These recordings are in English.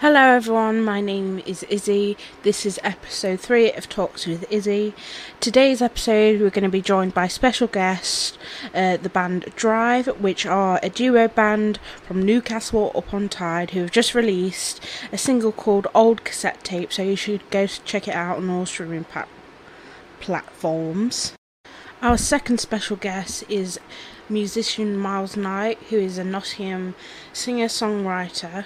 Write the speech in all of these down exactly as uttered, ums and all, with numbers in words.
Hello everyone, my name is Izzy. This is episode three of Talks with Izzy. Today's episode we're going to be joined by special guest, uh, the band Drive, which are a duo band from Newcastle upon Tyne who have just released a single called Old Cassette Tape, so you should go check it out on all streaming platforms. Our second special guest is musician Miles Knight, who is a Nottingham singer-songwriter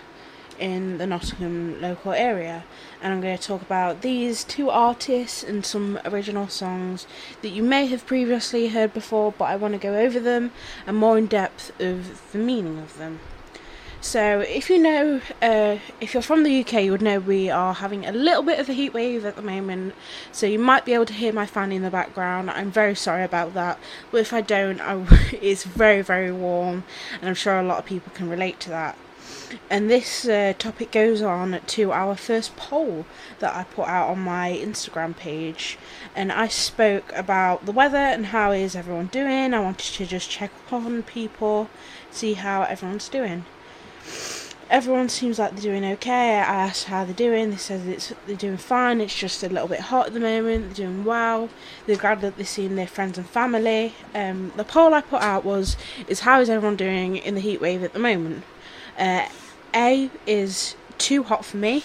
in the Nottingham local area, and I'm going to talk about these two artists and some original songs that you may have previously heard before, but I want to go over them and more in depth of the meaning of them. So if you know, uh, if you're from the U K, you would know we are having a little bit of a heat wave at the moment, so you might be able to hear my fan in the background. I'm very sorry about that, but if I don't, I it's very very warm and I'm sure a lot of people can relate to that. And this uh, topic goes on to our first poll that I put out on my Instagram page, and I spoke about the weather and how is everyone doing. I wanted to just check on people, see how everyone's doing. Everyone seems like they're doing okay. I asked how they're doing. They said it's, they're doing fine, it's just a little bit hot at the moment, they're doing well, they're glad that they're seeing their friends and family. Um, the poll I put out was, is how is everyone doing in the heatwave at the moment? Uh, A is too hot for me,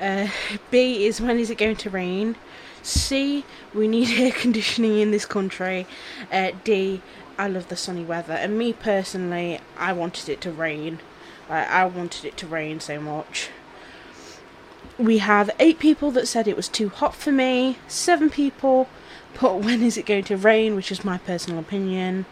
uh, B is when is it going to rain, C we need air conditioning in this country, uh, D I love the sunny weather. And me personally, I wanted it to rain, like, I wanted it to rain so much. We have eight people that said it was too hot for me, seven people put when is it going to rain, which is my personal opinion.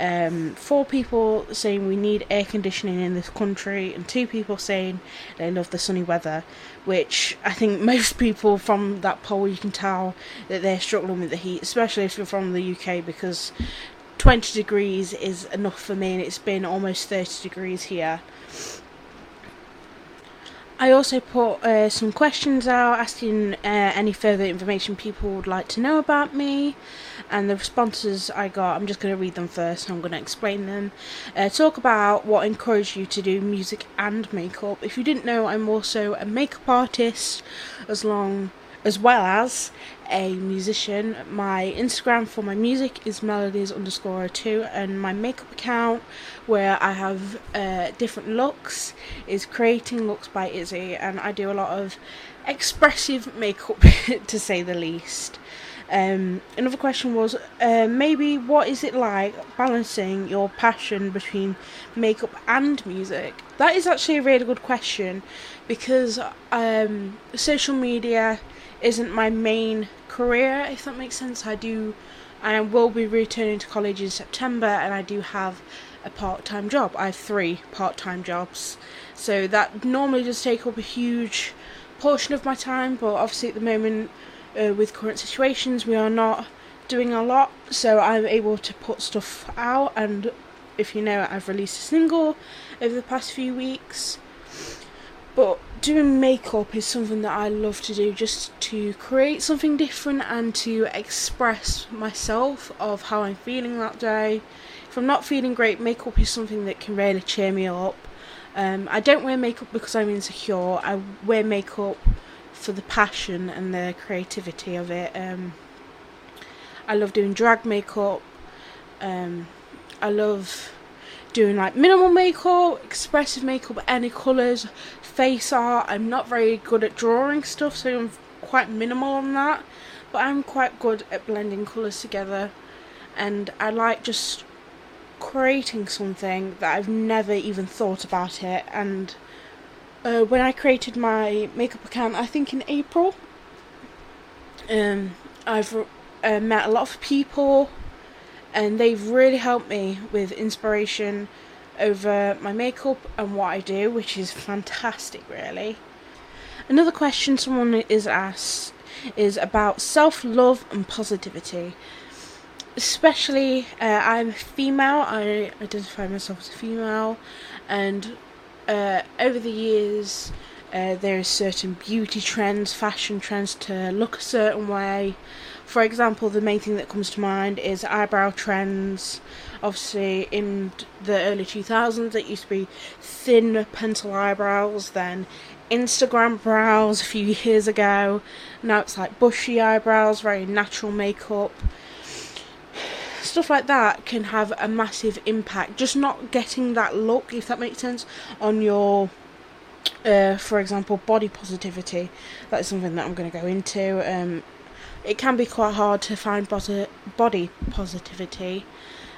Um, four people saying we need air conditioning in this country, and two people saying they love the sunny weather, which I think most people from that poll, you can tell that they're struggling with the heat, especially if you're from the U K, because twenty degrees is enough for me and it's been almost thirty degrees here. I also put uh, some questions out asking uh, any further information people would like to know about me, and the responses I got, I'm just going to read them first and I'm going to explain them. Uh, talk about what encouraged you to do music and makeup. If you didn't know, I'm also a makeup artist as long as well as a musician. My Instagram for my music is melodies underscore two, and my makeup account, where I have uh, different looks, is Creating Looks by Izzy, and I do a lot of expressive makeup to say the least. Um, another question was uh, maybe what is it like balancing your passion between makeup and music? That is actually a really good question, because um, social media isn't my main career, if that makes sense. I do, I will be returning to college in September, and I do have a part-time job. I have three part-time jobs, so that normally does take up a huge portion of my time, but obviously at the moment uh, with current situations we are not doing a lot, so I'm able to put stuff out. And if you know, I've released a single over the past few weeks. But doing makeup is something that I love to do, just to create something different and to express myself of how I'm feeling that day. If I'm not feeling great, makeup is something that can really cheer me up. Um, I don't wear makeup because I'm insecure. I wear makeup for the passion and the creativity of it. Um, I love doing drag makeup. Um, I love doing like minimal makeup, expressive makeup, any colours, face art. I'm not very good at drawing stuff, so I'm quite minimal on that, but I'm quite good at blending colours together, and I like just creating something that I've never even thought about it. And uh, when I created my makeup account, I think in April, um, I've uh, met a lot of people, and they've really helped me with inspiration over my makeup and what I do, which is fantastic really. Another question someone is asked is about self-love and positivity. Especially, uh, I'm female, I identify myself as a female, and uh, over the years Uh, there is certain beauty trends, fashion trends to look a certain way. For example, the main thing that comes to mind is eyebrow trends. Obviously, in the early two thousands, it used to be thin pencil eyebrows, then Instagram brows a few years ago. Now it's like bushy eyebrows, very natural makeup. Stuff like that can have a massive impact. Just not getting that look, if that makes sense, on your... Uh, for example, body positivity. That is something that I'm going to go into. Um, it can be quite hard to find body, body positivity,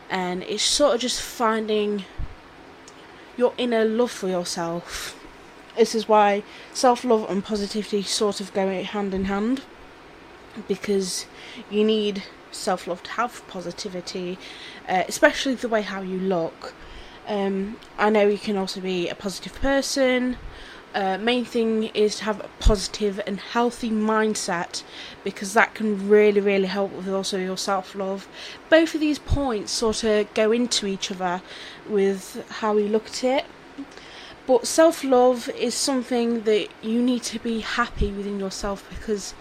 and it's sort of just finding your inner love for yourself. This is why self-love and positivity sort of go hand in hand, because you need self-love to have positivity, uh, especially the way how you look. Um, I know you can also be a positive person. Uh, main thing is to have a positive and healthy mindset, because that can really, really help with also your self-love. Both of these points sort of go into each other with how we look at it. But self-love is something that you need to be happy within yourself, because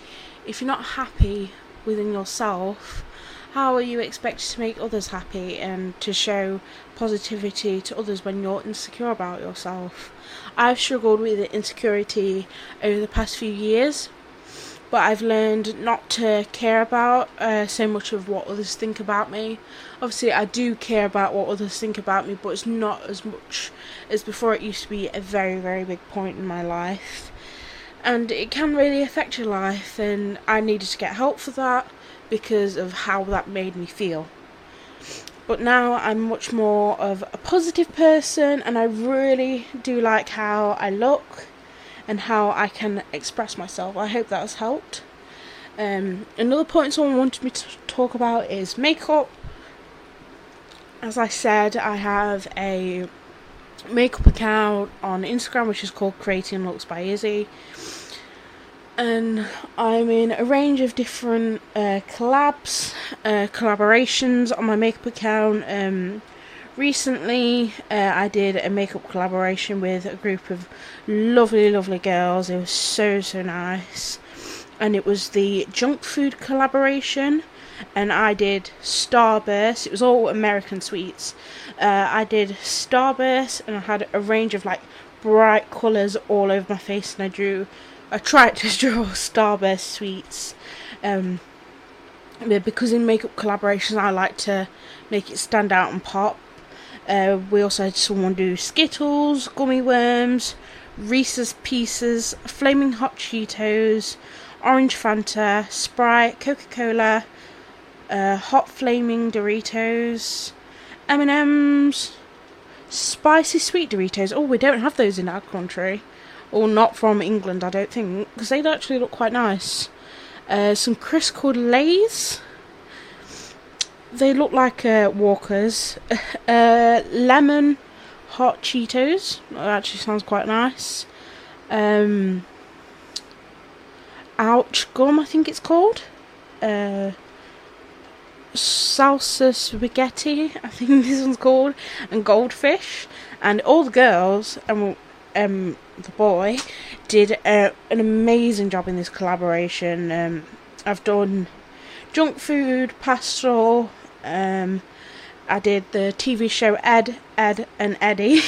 if you're not happy within yourself, how are you expected to make others happy and to show positivity to others when you're insecure about yourself? I've struggled with insecurity over the past few years, but I've learned not to care about uh, so much of what others think about me. Obviously, I do care about what others think about me, but it's not as much as before. It used to be a very, very big point in my life, and it can really affect your life, and I needed to get help for that, because of how that made me feel. But now I'm much more of a positive person, and I really do like how I look and how I can express myself. I hope that has helped. Um, another point someone wanted me to talk about is makeup. As I said, I have a makeup account on Instagram which is called Creating Looks by Izzy. And I'm in a range of different uh, collabs, uh, collaborations on my makeup account. Um, recently, uh, I did a makeup collaboration with a group of lovely, lovely girls. It was so, so nice. And it was the junk food collaboration. And I did Starburst. It was all American sweets. Uh, I did Starburst, and I had a range of like bright colours all over my face. And I drew... I tried to draw Starburst sweets, um, because in makeup collaborations I like to make it stand out and pop. Uh, we also had someone do Skittles, gummy worms, Reese's Pieces, Flaming Hot Cheetos, Orange Fanta, Sprite, Coca-Cola, uh, Hot Flaming Doritos, M and M's, Spicy Sweet Doritos. Oh, we don't have those in our country. Or not from England, I don't think, because they'd actually look quite nice. Uh, some Crisco Lays. They look like uh, Walkers. Uh, lemon Hot Cheetos. That actually sounds quite nice. Um, ouch Gum, I think it's called. Uh, Salsa Spaghetti, I think this one's called. And Goldfish. And all the girls... and. Um, the boy did uh, an amazing job in this collaboration. Um, I've done junk food, pastel. Um, I did the T V show Ed, Ed and Eddie.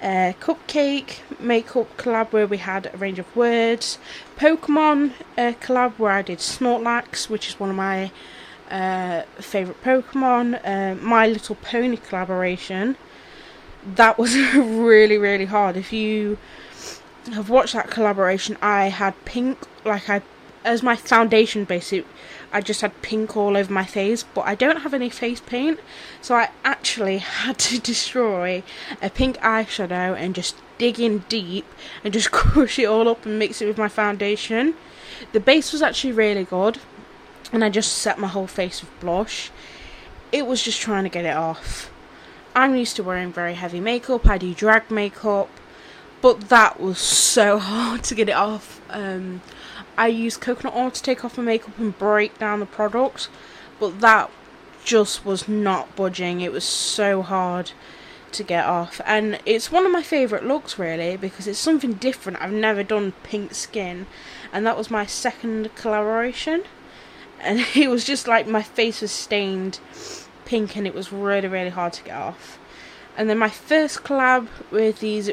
uh, cupcake makeup collab where we had a range of words. Pokemon uh, collab where I did Snorlax, which is one of my uh, favourite Pokemon. Uh, My Little Pony collaboration. That was really, really hard. If you have watched that collaboration, I had pink, like I, as my foundation base, it, I just had pink all over my face, but I don't have any face paint, so I actually had to destroy a pink eyeshadow and just dig in deep and just crush it all up and mix it with my foundation. The base was actually really good, and I just set my whole face with blush. It was just trying to get it off. I'm used to wearing very heavy makeup, I do drag makeup, but that was so hard to get it off. Um, I use coconut oil to take off my makeup and break down the product, but that just was not budging. It was so hard to get off, and it's one of my favourite looks really, because it's something different. I've never done pink skin, and that was my second collaboration, and it was just like my face was stained pink and it was really really hard to get off. And then my first collab with these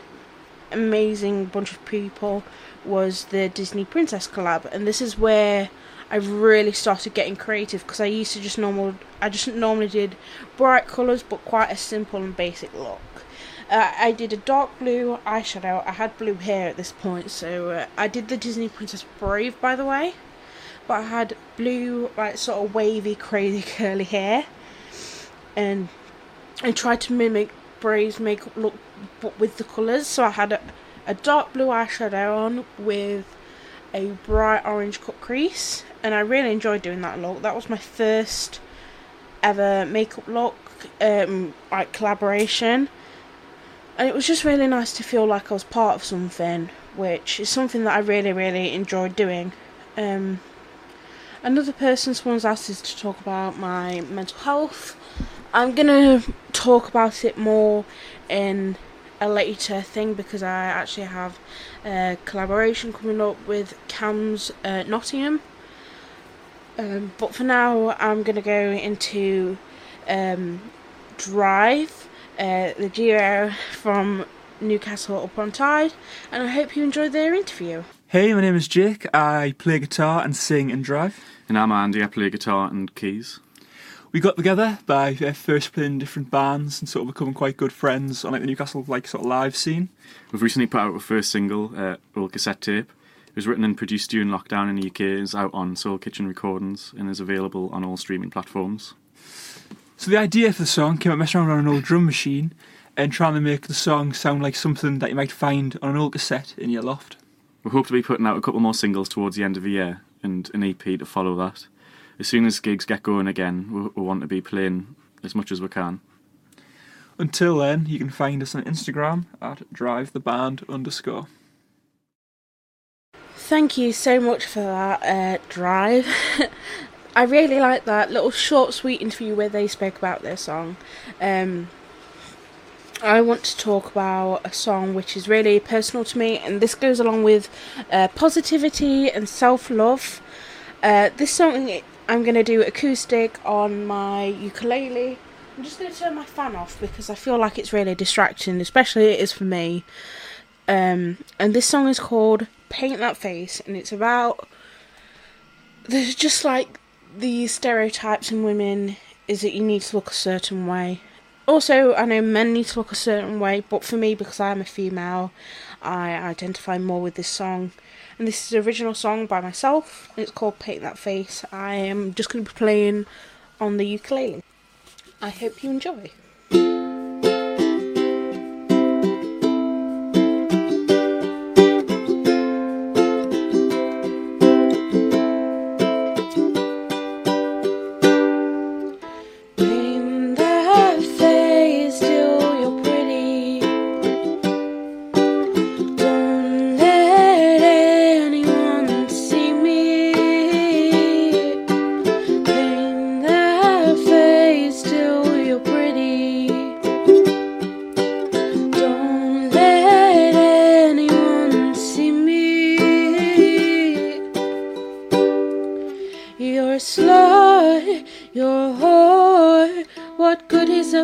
amazing bunch of people was the Disney Princess collab, and this is where I really started getting creative, because I used to just normal I just normally did bright colours but quite a simple and basic look. Uh, I did a dark blue eyeshadow. I had blue hair at this point, so uh, I did the Disney Princess Brave, by the way, but I had blue, like, sort of wavy crazy curly hair, and I tried to mimic Brave's makeup look but with the colours. So I had a, a dark blue eyeshadow on with a bright orange cut crease, and I really enjoyed doing that look. That was my first ever makeup look, um, like collaboration, and it was just really nice to feel like I was part of something, which is something that I really really enjoyed doing. Um, another person someone's asked is to talk about my mental health. I'm gonna talk about it more in a later thing, because I actually have a collaboration coming up with CAMS uh, Nottingham, um, but for now I'm going to go into um, Drive, uh, the duo from Newcastle upon Tyne, and I hope you enjoyed their interview. Hey, my name is Jake, I play guitar and sing in Drive. And I'm Andy, I play guitar and keys. We got together by uh, first playing different bands and sort of becoming quite good friends on like the Newcastle like sort of live scene. We've recently put out our first single, uh, old cassette tape. It was written and produced during lockdown in the U K. It's out on Soul Kitchen Recordings and is available on all streaming platforms. So the idea for the song came out messing around on an old drum machine and trying to make the song sound like something that you might find on an old cassette in your loft. We hope to be putting out a couple more singles towards the end of the year and an E P to follow that. As soon as gigs get going again, we'll, we'll want to be playing as much as we can. Until then, you can find us on Instagram at drivetheband underscore. Thank you so much for that, uh, Drive. I really like that little short, sweet interview where they spoke about their song. Um, I want to talk about a song which is really personal to me, and this goes along with uh, positivity and self-love. Uh, this song I'm going to do acoustic on my ukulele. I'm just going to turn my fan off because I feel like it's really distracting, especially it is for me. Um, and this song is called Paint That Face, and it's about, there's just like the stereotypes in women is that you need to look a certain way. Also, I know men need to look a certain way, but for me, because I'm a female, I identify more with this song. And this is the original song by myself. It's called Paint That Face. I am just going to be playing on the ukulele. I hope you enjoy.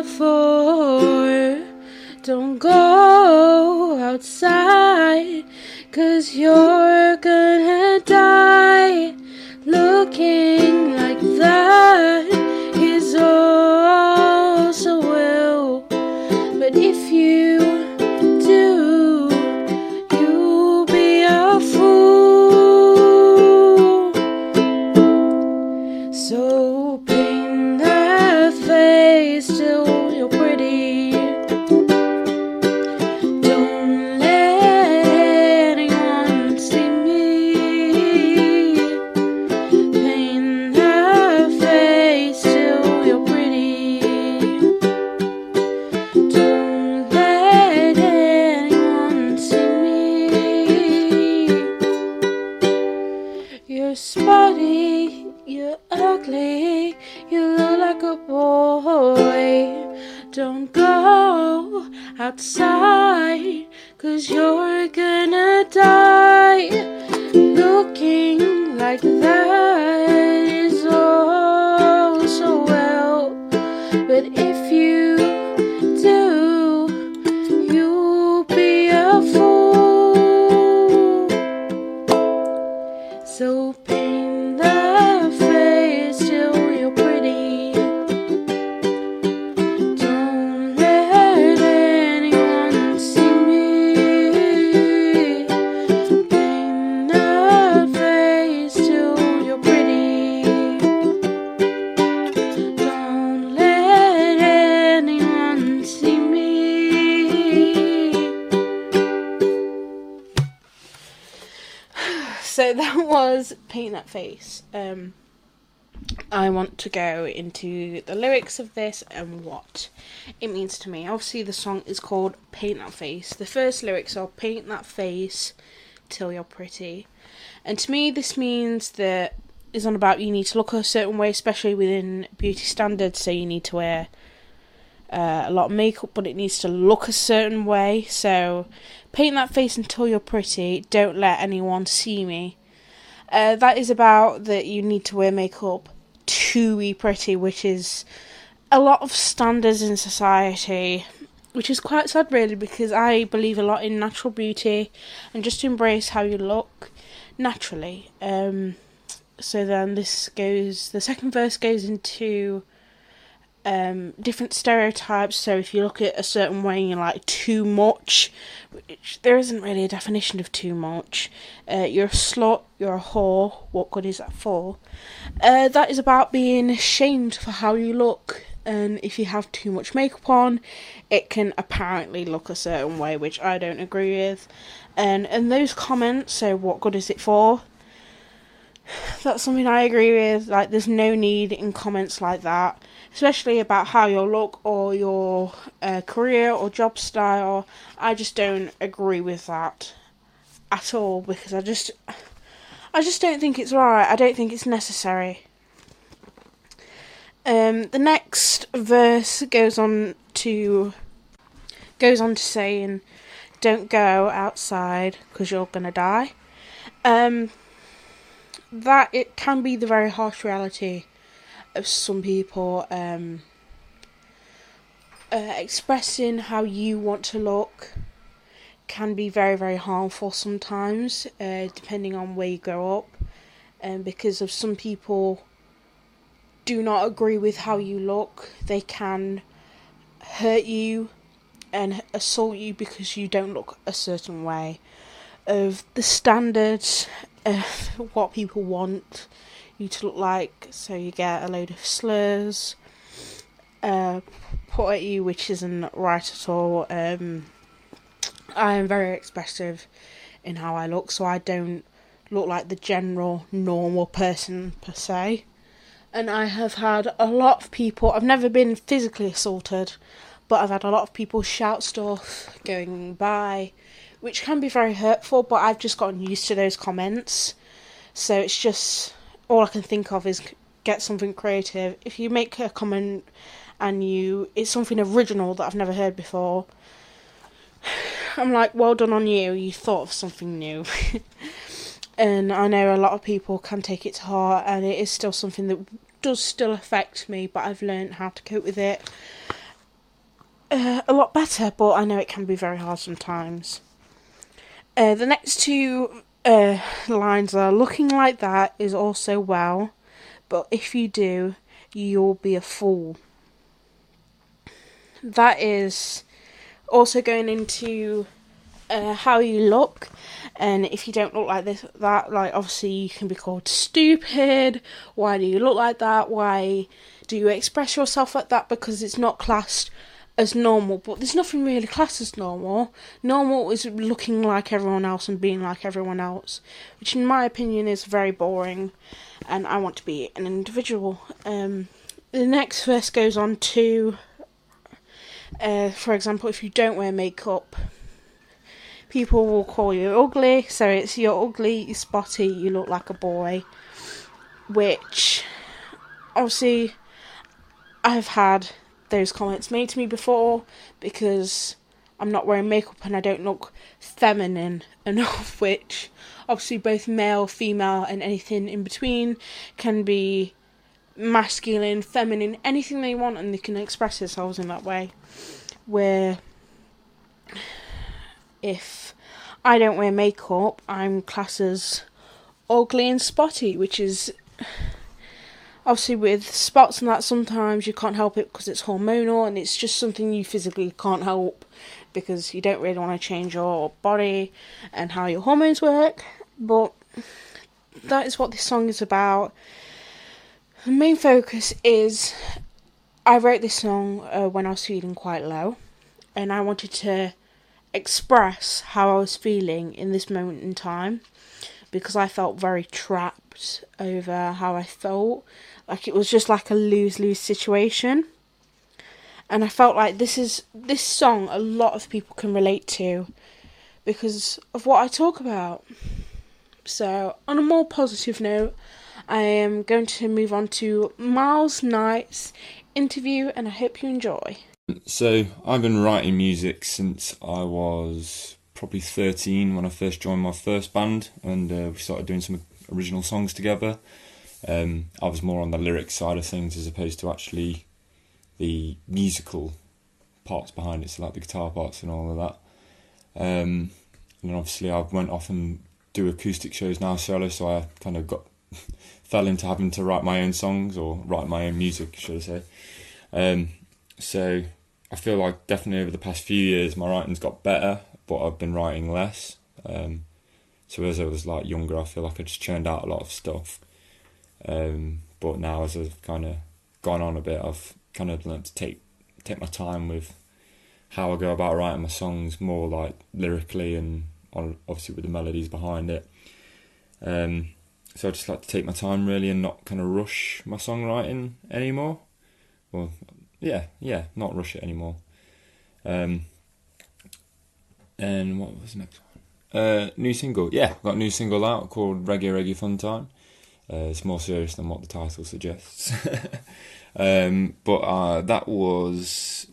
For don't go outside, 'cause you're gonna die. Looking like that is also well, but if you do, you'll be a fool. So paint that face till you're pretty. Don't let anyone see me. Paint that face till you're pretty. Don't let anyone see me. You're spotty, you're ugly, you look like a boy. Don't go outside, 'cause you're gonna die. Looking like that is all so well, but if you do, you'll be a fool. So paint the face till you're pretty. Don't let anyone see me. Paint the face till you're pretty. Don't let anyone see me. So that was Paint That Face. Um, I want to go into the lyrics of this and what it means to me. Obviously the song is called Paint That Face. The first lyrics are paint that face till you're pretty. And to me this means that it's on about you need to look a certain way, especially within beauty standards. So you need to wear uh, a lot of makeup, but it needs to look a certain way. So paint that face until you're pretty. Don't let anyone see me. Uh, that is about that you need to wear makeup to be pretty, which is a lot of standards in society, which is quite sad really, because I believe a lot in natural beauty and just embrace how you look naturally. Um, so then this goes, the second verse goes into um, different stereotypes. So if you look at a certain way and you're like too much, which there isn't really a definition of too much, uh, you're a slut, you're a whore, what good is that for? Uh, that is about being ashamed for how you look, and if you have too much makeup on it can apparently look a certain way, which I don't agree with. And, and those comments, so what good is it for? That's something I agree with. Like, there's no need in comments like that, especially about how you look or your uh, career or job style. I just don't agree with that at all, because I just, I just don't think it's right. I don't think it's necessary. Um, the next verse goes on to, goes on to saying, "Don't go outside, 'cause you're gonna die." Um. That it can be the very harsh reality of some people um, uh, expressing how you want to look can be very, very harmful sometimes, uh, depending on where you grow up, and um, because of some people do not agree with how you look, they can hurt you and assault you because you don't look a certain way. Of the standards of what people want you to look like, so you get a load of slurs uh, put at you, which isn't right at all. um, I am very expressive in how I look, so I don't look like the general normal person per se, and I have had a lot of people, I've never been physically assaulted, but I've had a lot of people shout stuff going by, which can be very hurtful, but I've just gotten used to those comments. So it's just, all I can think of is get something creative. If you make a comment and you, it's something original that I've never heard before, I'm like, well done on you, you thought of something new. And I know a lot of people can take it to heart, and it is still something that does still affect me, but I've learned how to cope with it uh, a lot better, but I know it can be very hard sometimes. Uh, the next two uh, lines are, looking like that is also well, but if you do, you'll be a fool. That is also going into uh, how you look, and if you don't look like this, that, like, obviously you can be called stupid. Why do you look like that? Why do you express yourself like that? Because it's not classed as normal, but there's nothing really classed as normal. Normal is looking like everyone else and being like everyone else, which in my opinion is very boring, and I want to be an individual. Um, the next verse goes on to, uh, for example, if you don't wear makeup, people will call you ugly, so it's you're ugly, you're spotty, you look like a boy, which, obviously, I've had those comments made to me before, because I'm not wearing makeup and I don't look feminine enough, which obviously both male, female and anything in between can be masculine, feminine, anything they want, and they can express themselves in that way. Where if I don't wear makeup, I'm classed as ugly and spotty, which is obviously with spots and that sometimes you can't help it because it's hormonal and it's just something you physically can't help, because you don't really want to change your body and how your hormones work. But that is what this song is about. The main focus is, I wrote this song uh, when I was feeling quite low, and I wanted to express how I was feeling in this moment in time, because I felt very trapped over how I felt. Like it was just like a lose-lose situation. And I felt like this is this song a lot of people can relate to because of what I talk about. So on a more positive note, I am going to move on to Miles Knight's interview, and I hope you enjoy. So I've been writing music since I was probably thirteen when I first joined my first band, and uh, we started doing some original songs together. Um, I was more on the lyric side of things as opposed to actually the musical parts behind it, so like the guitar parts and all of that. Um, and then obviously I went off and do acoustic shows now solo, so I kind of got fell into having to write my own songs, or write my own music, should I say. Um, so I feel like definitely over the past few years my writing's got better, but I've been writing less. Um, so as I was like younger, I feel like I just churned out a lot of stuff. Um, but now as I've kind of gone on a bit, I've kind of learnt to take take my time with how I go about writing my songs, more like lyrically and on, obviously with the melodies behind it. Um, so I just like to take my time really and not kind of rush my songwriting anymore. Well, yeah, yeah, not rush it anymore. Um, and what was the next one? Uh, new single, yeah, got a new single out called Reggae Reggae Fun Time. Uh, it's more serious than what the title suggests. Um, but uh, that was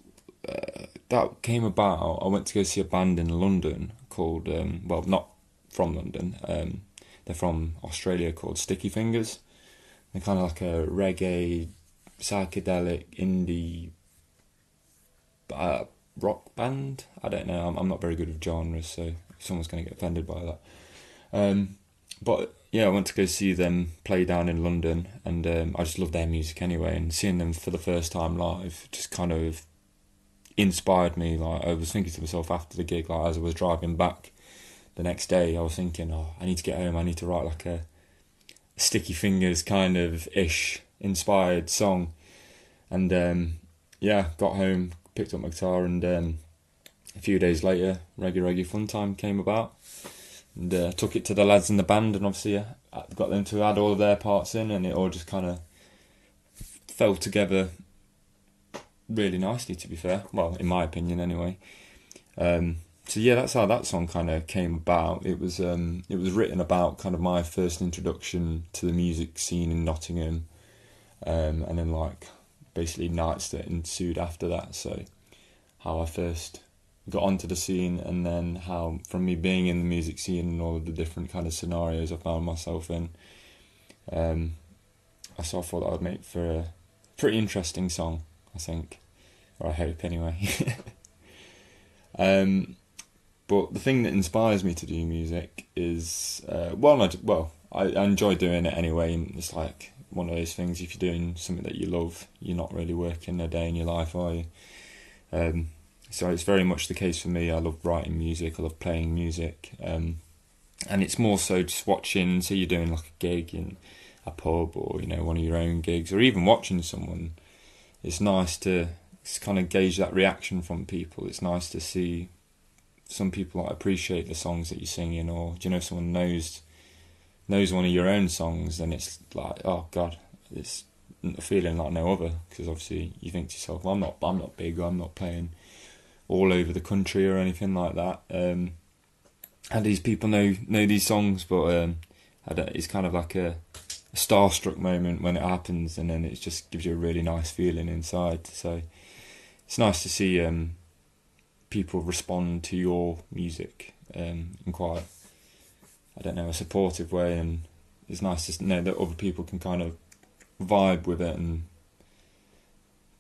uh, that came about. I went to go see a band in London called um, well, not from London. Um, they're from Australia, called Sticky Fingers. They're kind of like a reggae, psychedelic, indie uh, rock band. I don't know. I'm, I'm not very good with genres, so someone's going to get offended by that. Um, but yeah, I went to go see them play down in London, and um, I just love their music anyway, and seeing them for the first time live just kind of inspired me. Like, I was thinking to myself after the gig, like as I was driving back the next day, I was thinking, oh, I need to get home, I need to write like a Sticky Fingers kind of ish inspired song. And um, yeah, got home, picked up my guitar, and um, a few days later, Reggae Reggae Fun Time came about. And uh, took it to the lads in the band, and obviously uh, got them to add all of their parts in, and it all just kind of fell together really nicely, to be fair. Well, in my opinion, anyway. Um, so yeah, that's how that song kind of came about. It was um, it was written about kind of my first introduction to the music scene in Nottingham, um, and then like basically nights that ensued after that. So how I first got onto the scene, and then how from me being in the music scene and all of the different kind of scenarios I found myself in, um, I sort of thought that would make for a pretty interesting song, I think, or I hope anyway. um, but the thing that inspires me to do music is uh, well, not, well, I, I enjoy doing it anyway, and it's like one of those things. If you're doing something that you love, you're not really working a day in your life, are you? Um, So it's very much the case for me. I love writing music, I love playing music. Um, and it's more so just watching, say you're doing like a gig in a pub, or you know, one of your own gigs, or even watching someone. It's nice to kind of gauge that reaction from people. It's nice to see some people like appreciate the songs that you're singing, or do you know, if someone knows knows one of your own songs, then it's like, oh God, it's a feeling like no other, because obviously you think to yourself, well, I'm not I'm not big, I'm not playing all over the country or anything like that. Um, and these people know know these songs, but um, I don't, it's kind of like a, a starstruck moment when it happens, and then it just gives you a really nice feeling inside. So it's nice to see um, people respond to your music um, in quite, I don't know, a supportive way, and it's nice to know that other people can kind of vibe with it and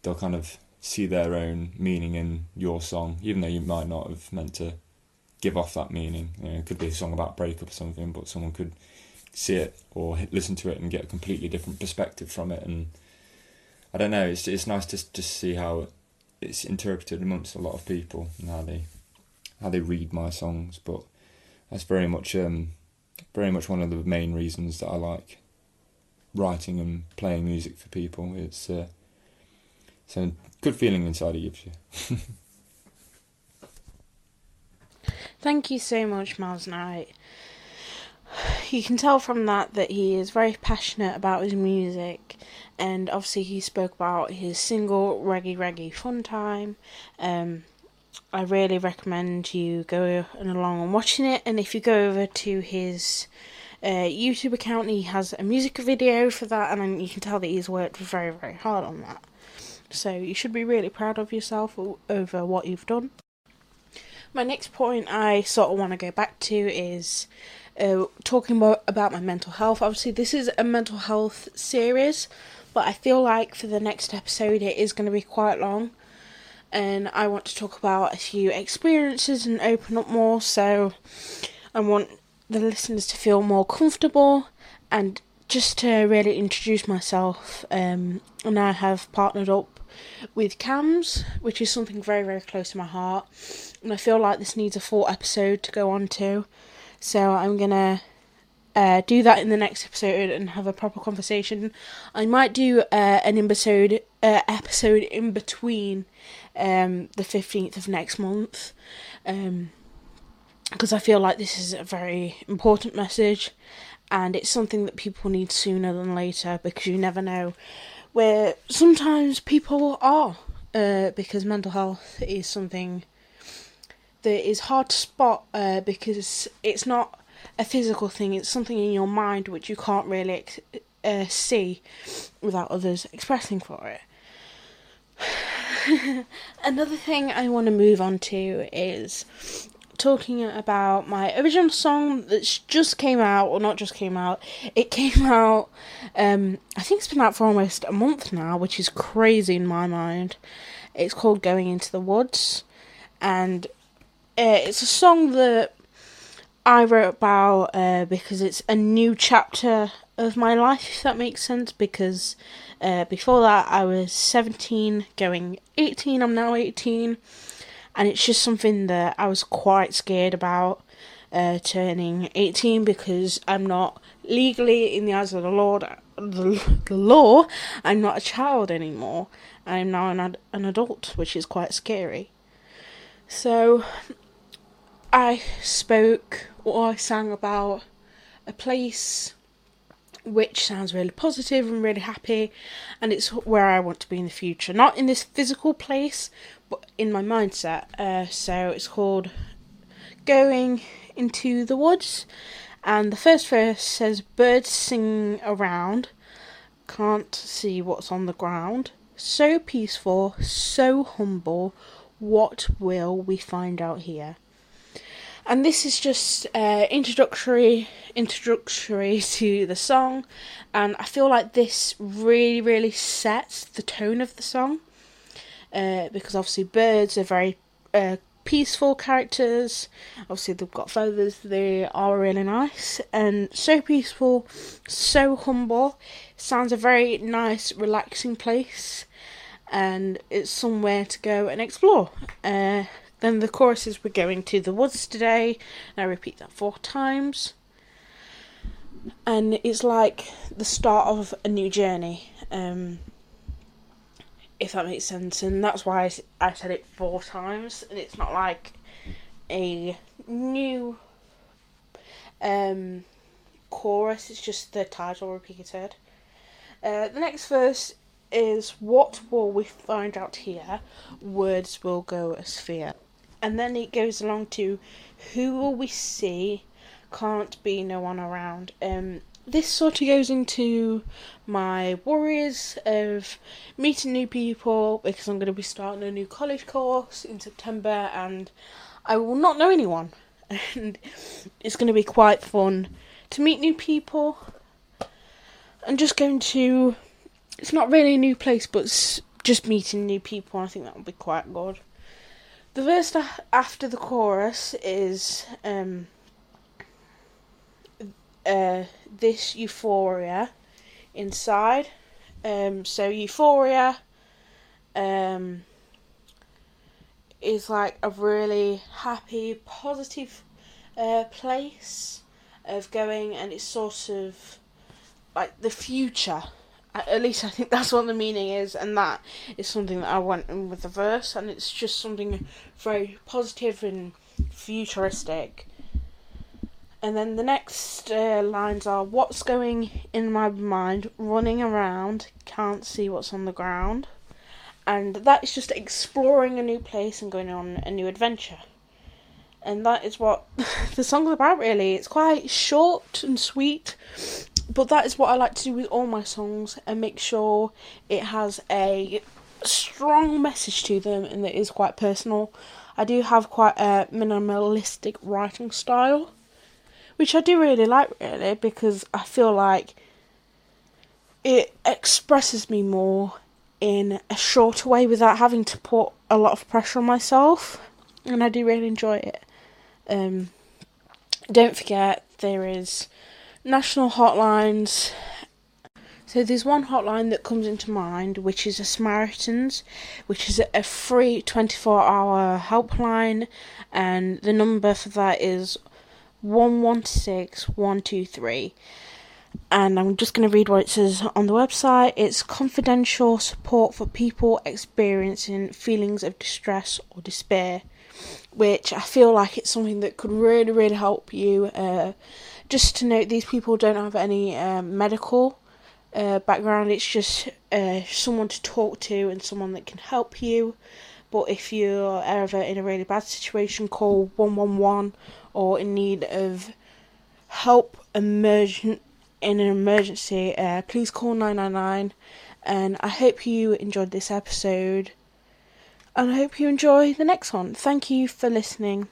they'll kind of see their own meaning in your song, even though you might not have meant to give off that meaning. You know, it could be a song about breakup or something, but someone could see it or listen to it and get a completely different perspective from it. And I don't know, it's it's nice to just see how it's interpreted amongst a lot of people and how they how they read my songs. But that's very much um very much one of the main reasons that I like writing and playing music for people. It's uh, it's a good feeling inside it gives you. Thank you so much, Miles Knight. You can tell from that that he is very passionate about his music, and obviously he spoke about his single Reggae Reggae Fun Time. Um, I really recommend you go along and watching it, and if you go over to his uh, YouTube account, he has a music video for that, and you can tell that he's worked very, very hard on that. So you should be really proud of yourself over what you've done. My next point I sort of want to go back to is uh, talking about, about my mental health. Obviously, this is a mental health series, but I feel like for the next episode it is going to be quite long, and I want to talk about a few experiences and open up more, so I want the listeners to feel more comfortable and just to really introduce myself. Um, and I have partnered up with CAMS, which is something very, very close to my heart, and I feel like this needs a full episode to go on to, so I'm gonna uh, do that in the next episode and have a proper conversation. I might do uh, an episode, uh, episode in between um, the fifteenth of next month, um, because I feel like this is a very important message, and it's something that people need sooner than later, because you never know where sometimes people are, uh, because mental health is something that is hard to spot, uh, because it's not a physical thing, it's something in your mind which you can't really uh, see without others expressing for it. Another thing I want to move on to is talking about my original song that's just came out, or not just came out, it came out, um, I think it's been out for almost a month now, which is crazy in my mind. It's called Going Into the Woods, and uh, it's a song that I wrote about uh, because it's a new chapter of my life, if that makes sense, because uh, before that I was seventeen, going eighteen, I'm now eighteen, and it's just something that I was quite scared about, uh, turning eighteen, because I'm not legally, in the eyes of the Lord, the, the law, I'm not a child anymore. I'm now an, ad- an adult, which is quite scary. So I spoke, or I sang about a place which sounds really positive and really happy, and it's where I want to be in the future. Not in this physical place, but in my mindset. Uh, so it's called Going Into the Woods, and the first verse says, "Birds singing around, can't see what's on the ground. So peaceful, so humble, what will we find out here?" And this is just uh, introductory, introductory to the song, and I feel like this really, really sets the tone of the song, uh, because obviously birds are very uh, peaceful characters. Obviously they've got feathers, they are really nice, and so peaceful, so humble. It sounds a very nice, relaxing place, and it's somewhere to go and explore. Uh, Then the chorus is, "We're going to the woods today," and I repeat that four times. And it's like the start of a new journey, um, if that makes sense. And that's why I said it four times. And it's not like a new um, chorus, it's just the title repeated. Uh, the next verse is, "What will we find out here? Words will go as fear." And then it goes along to, "Who will we see? Can't be no one around." Um, this sort of goes into my worries of meeting new people, because I'm going to be starting a new college course in September and I will not know anyone, and it's going to be quite fun to meet new people. I'm just going to, it's not really a new place, but it's just meeting new people, and I think that will be quite good. The verse after the chorus is um, uh, this euphoria inside. Um, so euphoria um, is like a really happy, positive uh, place of going, and it's sort of like the future. At least I think that's what the meaning is, and that is something that I went in with the verse, and it's just something very positive and futuristic. And then the next uh, lines are, what's going in my mind, running around, can't see what's on the ground. And that is just exploring a new place and going on a new adventure. And that is what the song's about, really. It's quite short and sweet, but that is what I like to do with all my songs, and make sure it has a strong message to them and that is quite personal. I do have quite a minimalistic writing style, which I do really like, really, because I feel like it expresses me more in a shorter way without having to put a lot of pressure on myself, and I do really enjoy it. Um, don't forget, there is national hotlines. So there's one hotline that comes into mind, which is a Samaritans, which is a free twenty-four hour helpline, and the number for that is one one six one two three. And I'm just going to read what it says on the website. It's confidential support for people experiencing feelings of distress or despair, which I feel like it's something that could really, really help you. Uh, just to note, these people don't have any uh, medical uh, background. It's just uh, someone to talk to and someone that can help you. But if you're ever in a really bad situation, call one one one, or in need of help emergent in an emergency, uh, please call nine nine nine. And I hope you enjoyed this episode, and I hope you enjoy the next one. Thank you for listening.